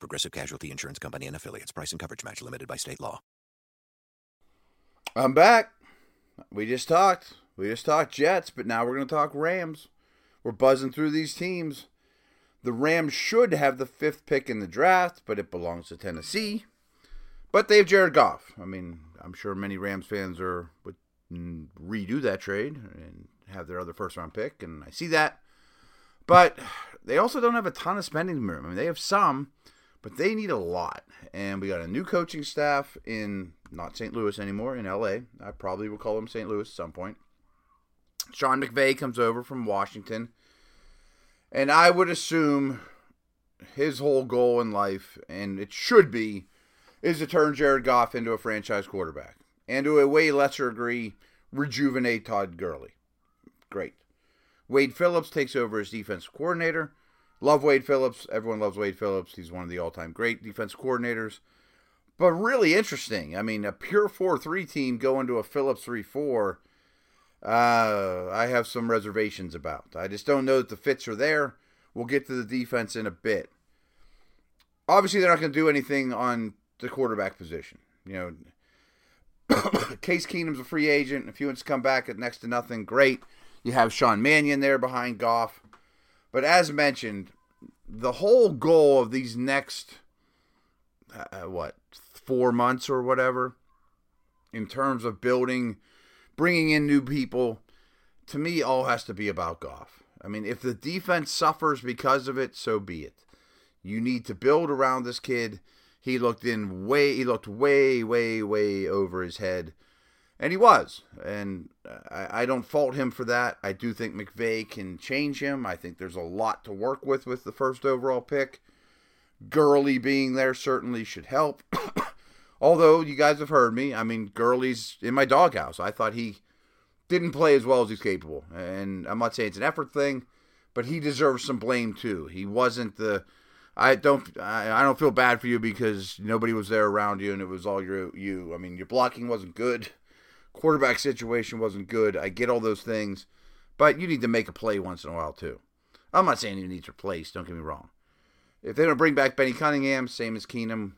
Progressive Casualty Insurance Company and Affiliates. Price and coverage match limited by state law. I'm back. We just talked Jets, but now we're going to talk Rams. We're buzzing through these teams. The Rams should have the 5th pick in the draft, but it belongs to Tennessee. But they have Jared Goff. I mean, I'm sure many Rams fans would redo that trade and have their other first-round pick, and I see that. But they also don't have a ton of spending room. I mean, they have some, but they need a lot. And we got a new coaching staff in, not St. Louis anymore, in L.A. I probably will call them St. Louis at some point. Sean McVay comes over from Washington, and I would assume his whole goal in life, and it should be, is to turn Jared Goff into a franchise quarterback, and to a way lesser degree, rejuvenate Todd Gurley. Great. Wade Phillips takes over as defensive coordinator. Love Wade Phillips. Everyone loves Wade Phillips. He's one of the all-time great defensive coordinators. But really interesting. I mean, a pure 4-3 team going to a Phillips 3-4, I have some reservations about. I just don't know that the fits are there. We'll get to the defense in a bit. Obviously, they're not going to do anything on the quarterback position. You know, Case Keenum's a free agent. If he wants to come back at next to nothing, great. You have Sean Mannion there behind Goff. But as mentioned, the whole goal of these next, 4 months or whatever, in terms of building, bringing in new people, to me, all has to be about Goff. I mean, if the defense suffers because of it, so be it. You need to build around this kid. He looked way over his head, and he was. And I don't fault him for that. I do think McVay can change him. I think there's a lot to work with the first overall pick. Gurley being there certainly should help. Although, you guys have heard me, I mean, Gurley's in my doghouse. I thought he didn't play as well as he's capable. And I'm not saying it's an effort thing, but he deserves some blame too. He wasn't the, I don't feel bad for you because nobody was there around you and it was all you. I mean, your blocking wasn't good. Quarterback situation wasn't good. I get all those things. But you need to make a play once in a while too. I'm not saying he needs replaced. Don't get me wrong. If they don't bring back Benny Cunningham, same as Keenum,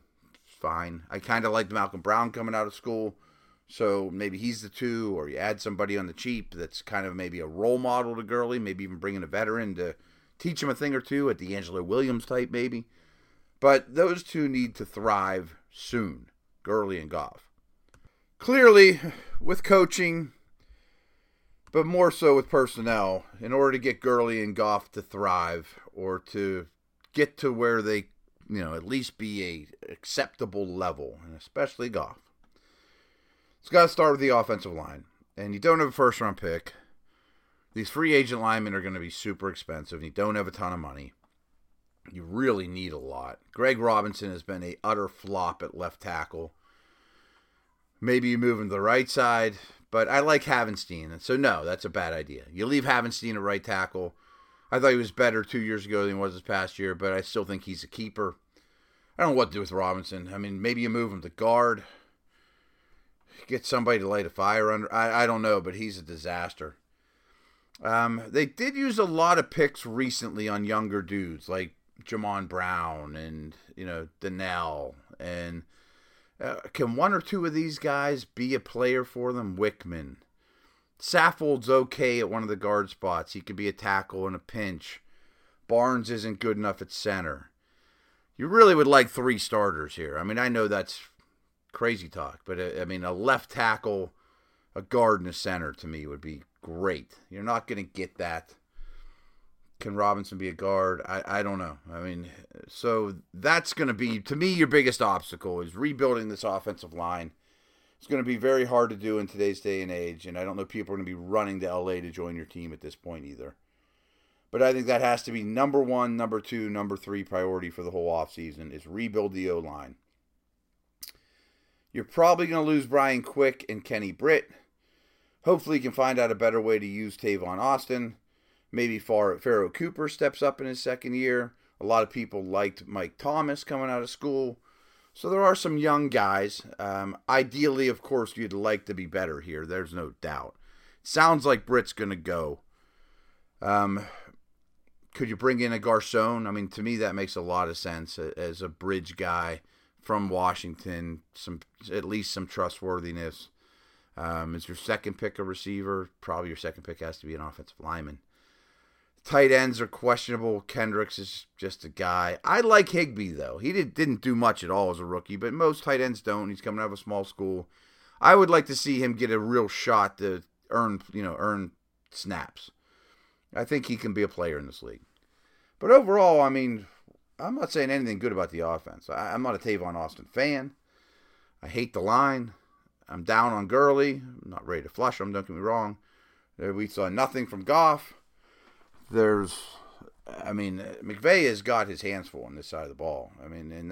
fine. I kind of liked Malcolm Brown coming out of school, so maybe he's the 2, or you add somebody on the cheap that's kind of maybe a role model to Gurley, maybe even bringing a veteran to teach him a thing or two, a D'Angelo Williams type maybe. But those two need to thrive soon, Gurley and Goff. Clearly, with coaching, but more so with personnel, in order to get Gurley and Goff to thrive or to get to where they, you know, at least be a acceptable level, and especially Goff. It's got to start with the offensive line, and you don't have a first-round pick. These free agent linemen are going to be super expensive, and you don't have a ton of money. You really need a lot. Greg Robinson has been an utter flop at left tackle. Maybe you move him to the right side, but I like Havenstein, and so no, that's a bad idea. You leave Havenstein at right tackle. I thought he was better 2 years ago than he was this past year, but I still think he's a keeper. I don't know what to do with Robinson. I mean, maybe you move him to guard. Get somebody to light a fire under. I don't know, but he's a disaster. They did use a lot of picks recently on younger dudes, like Jamon Brown and, you know, Donnell. And can one or two of these guys be a player for them? Wickman. Saffold's okay at one of the guard spots. He could be a tackle in a pinch. Barnes isn't good enough at center. You really would like 3 starters here. I mean, I know that's crazy talk, but I mean, a left tackle, a guard, and a center to me would be great. You're not going to get that. Can Robinson be a guard? I don't know. I mean, so that's going to be, to me, your biggest obstacle is rebuilding this offensive line. It's going to be very hard to do in today's day and age, and I don't know people are going to be running to L.A. to join your team at this point either. But I think that has to be number 1, number 2, number 3 priority for the whole offseason is rebuild the O-line. You're probably going to lose Brian Quick and Kenny Britt. Hopefully you can find out a better way to use Tavon Austin. Maybe Farrow Cooper steps up in his second year. A lot of people liked Mike Thomas coming out of school. So there are some young guys. Ideally, of course, you'd like to be better here. There's no doubt. Sounds like Britt's going to go. Could you bring in a Garcon? I mean, to me, that makes a lot of sense as a bridge guy from Washington. At least some trustworthiness. Is your second pick a receiver? Probably your second pick has to be an offensive lineman. Tight ends are questionable. Kendricks is just a guy. I like Higbee, though. He didn't do much at all as a rookie, but most tight ends don't. He's coming out of a small school. I would like to see him get a real shot to earn snaps. I think he can be a player in this league. But overall, I mean, I'm not saying anything good about the offense. I'm not a Tavon Austin fan. I hate the line. I'm down on Gurley. I'm not ready to flush him, don't get me wrong. We saw nothing from Goff. McVay has got his hands full on this side of the ball. I mean, and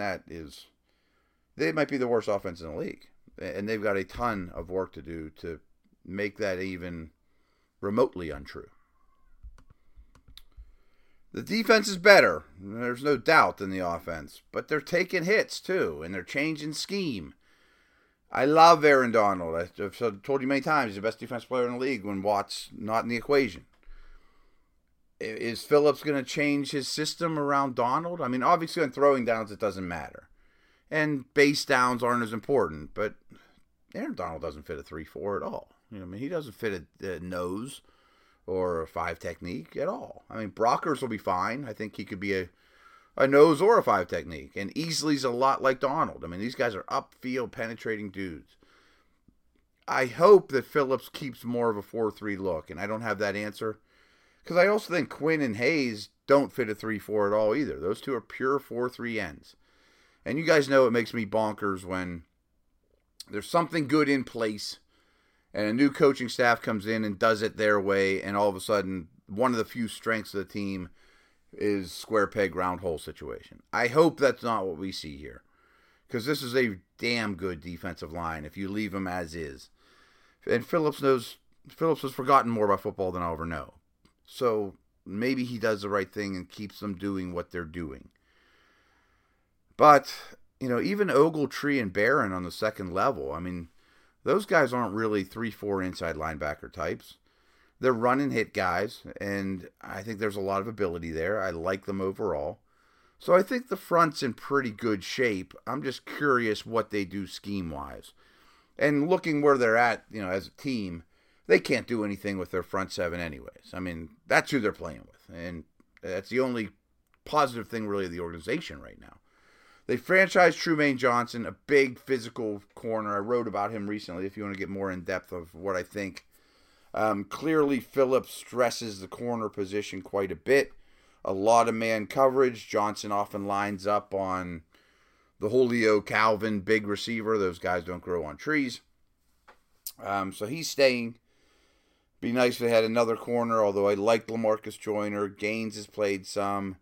they might be the worst offense in the league. And they've got a ton of work to do to make that even remotely untrue. The defense is better, there's no doubt, than the offense. But they're taking hits, too, and they're changing scheme. I love Aaron Donald. I've told you many times, he's the best defensive player in the league when Watt's not in the equation. Is Phillips going to change his system around Donald? I mean, obviously on throwing downs, it doesn't matter. And base downs aren't as important, but Aaron Donald doesn't fit a 3-4 at all. You know, I mean, he doesn't fit a nose or a 5 technique at all. I mean, Brockers will be fine. I think he could be a nose or a 5 technique. And Easley's a lot like Donald. I mean, these guys are upfield penetrating dudes. I hope that Phillips keeps more of a 4-3 look, and I don't have that answer. Because I also think Quinn and Hayes don't fit a 3-4 at all either. Those two are pure 4-3 ends. And you guys know it makes me bonkers when there's something good in place and a new coaching staff comes in and does it their way, and all of a sudden one of the few strengths of the team is square peg, round hole situation. I hope that's not what we see here, because this is a damn good defensive line if you leave them as is. And Phillips has forgotten more about football than I'll ever know. So maybe he does the right thing and keeps them doing what they're doing. But, you know, even Ogletree and Barron on the second level, I mean, those guys aren't really 3-4 inside linebacker types. They're run and hit guys, and I think there's a lot of ability there. I like them overall. So I think the front's in pretty good shape. I'm just curious what they do scheme-wise. And looking where they're at, you know, as a team, they can't do anything with their front seven anyways. I mean, that's who they're playing with. And that's the only positive thing really of the organization right now. They franchised Trumaine Johnson, a big physical corner. I wrote about him recently if you want to get more in depth of what I think. Clearly, Phillips stresses the corner position quite a bit. A lot of man coverage. Johnson often lines up on the Julio, Calvin, big receiver. Those guys don't grow on trees. So he's staying. Be nice if they had another corner, although I like LaMarcus Joyner. Gaines has played some.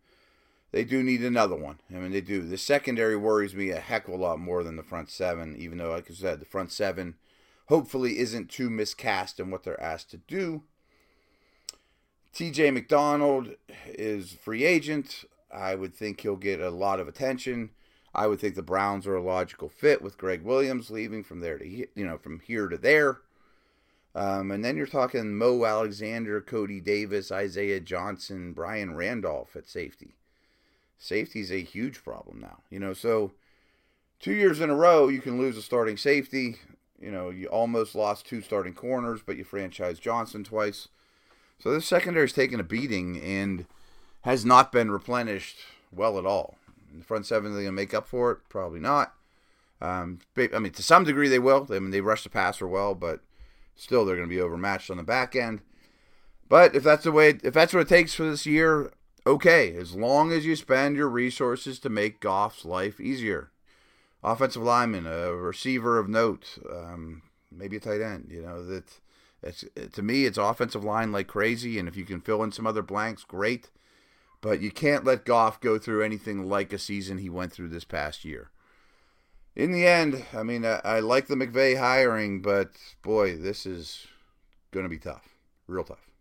They do need another one. I mean, they do. The secondary worries me a heck of a lot more than the front seven, even though, like I said, the front seven hopefully isn't too miscast in what they're asked to do. T.J. McDonald is free agent. I would think he'll get a lot of attention. I would think the Browns are a logical fit with Greg Williams leaving from here to there. And then you're talking Mo Alexander, Cody Davis, Isaiah Johnson, Brian Randolph at safety. Safety's a huge problem now. You know, so 2 years in a row, you can lose a starting safety. You know, you almost lost two starting corners, but you franchised Johnson twice. So this secondary's taken a beating and has not been replenished well at all. In the front seven, are they going to make up for it? Probably not. To some degree they will. I mean, they rush the passer well, but still, they're going to be overmatched on the back end. But if that's what it takes for this year, okay. As long as you spend your resources to make Goff's life easier. Offensive lineman, a receiver of note, maybe a tight end. You know, to me, it's offensive line like crazy. And if you can fill in some other blanks, great. But you can't let Goff go through anything like a season he went through this past year. in the end, I mean, I like the McVay hiring, but boy, this is going to be tough. Real tough.